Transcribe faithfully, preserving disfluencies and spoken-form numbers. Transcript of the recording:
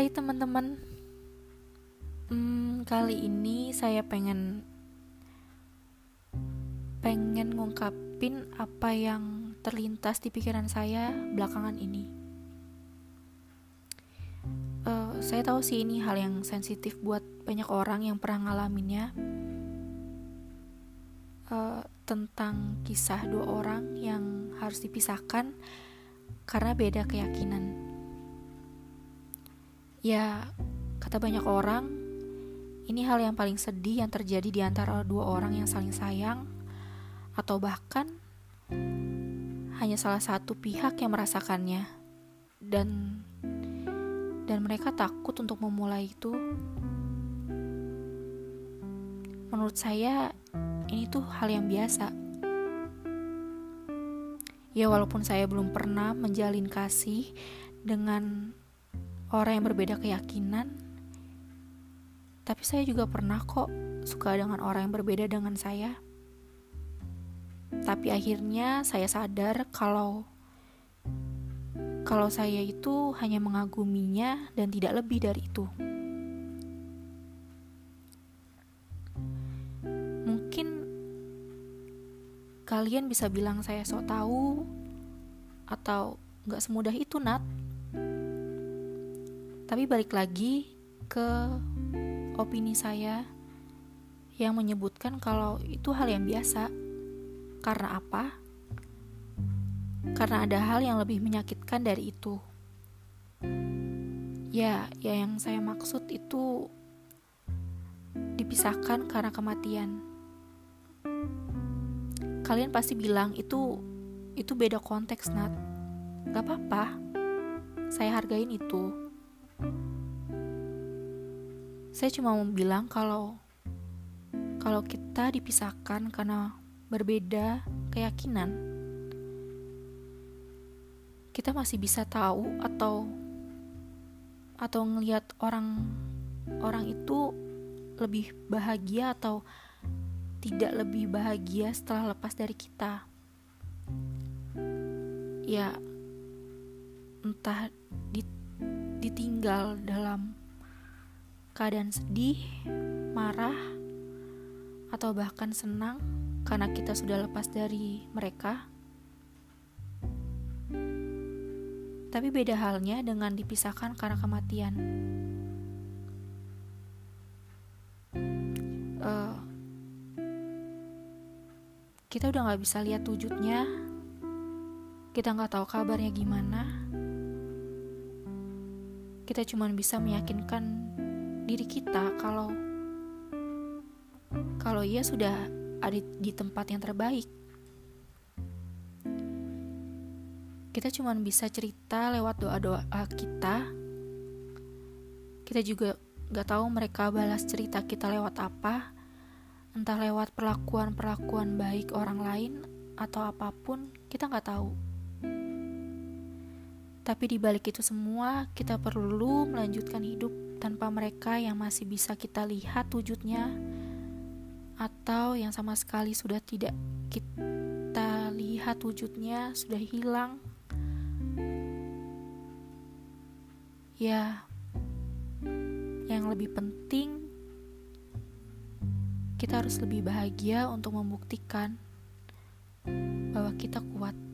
Hai teman-teman, hmm, kali ini saya pengen pengen ngungkapin apa yang terlintas di pikiran saya belakangan ini. Uh, saya tahu sih ini hal yang sensitif buat banyak orang yang pernah ngalaminnya, uh, tentang kisah dua orang yang harus dipisahkan karena beda keyakinan. Ya, kata banyak orang, ini hal yang paling sedih yang terjadi di antara dua orang yang saling sayang, atau bahkan hanya salah satu pihak yang merasakannya. Dan dan mereka takut untuk memulai itu. Menurut saya, ini tuh hal yang biasa. Ya, walaupun saya belum pernah menjalin kasih dengan orang yang berbeda keyakinan, tapi saya juga pernah kok suka dengan orang yang berbeda dengan saya. Tapi akhirnya saya sadar kalau kalau saya itu hanya mengaguminya dan tidak lebih dari itu. Mungkin kalian bisa bilang saya sok tahu atau nggak semudah itu, Nat. Tapi balik lagi ke opini saya yang menyebutkan kalau itu hal yang biasa. Karena apa? Karena ada hal yang lebih menyakitkan dari itu. Ya, ya yang saya maksud itu dipisahkan karena kematian. Kalian pasti bilang itu itu beda konteks, Nat. Gak apa-apa, saya hargain itu. Saya cuma mau bilang kalau kalau kita dipisahkan karena berbeda keyakinan, kita masih bisa tahu atau atau ngelihat orang orang itu lebih bahagia atau tidak lebih bahagia setelah lepas dari kita. Ya, entah di ditinggal dalam keadaan sedih, marah, atau bahkan senang karena kita sudah lepas dari mereka. Tapi beda halnya dengan dipisahkan karena kematian. Uh, kita udah gak bisa lihat wujudnya, kita gak tahu kabarnya gimana. Kita cuma bisa meyakinkan diri kita kalau kalau ia sudah ada di tempat yang terbaik. Kita cuma bisa cerita lewat doa-doa kita. Kita juga gak tahu mereka balas cerita kita lewat apa, entah lewat perlakuan-perlakuan baik orang lain atau apapun, kita gak tahu. Tapi di balik itu semua, kita perlu melanjutkan hidup tanpa mereka yang masih bisa kita lihat wujudnya, atau yang sama sekali sudah tidak kita lihat wujudnya, sudah hilang. Ya, yang lebih penting, kita harus lebih bahagia untuk membuktikan bahwa kita kuat.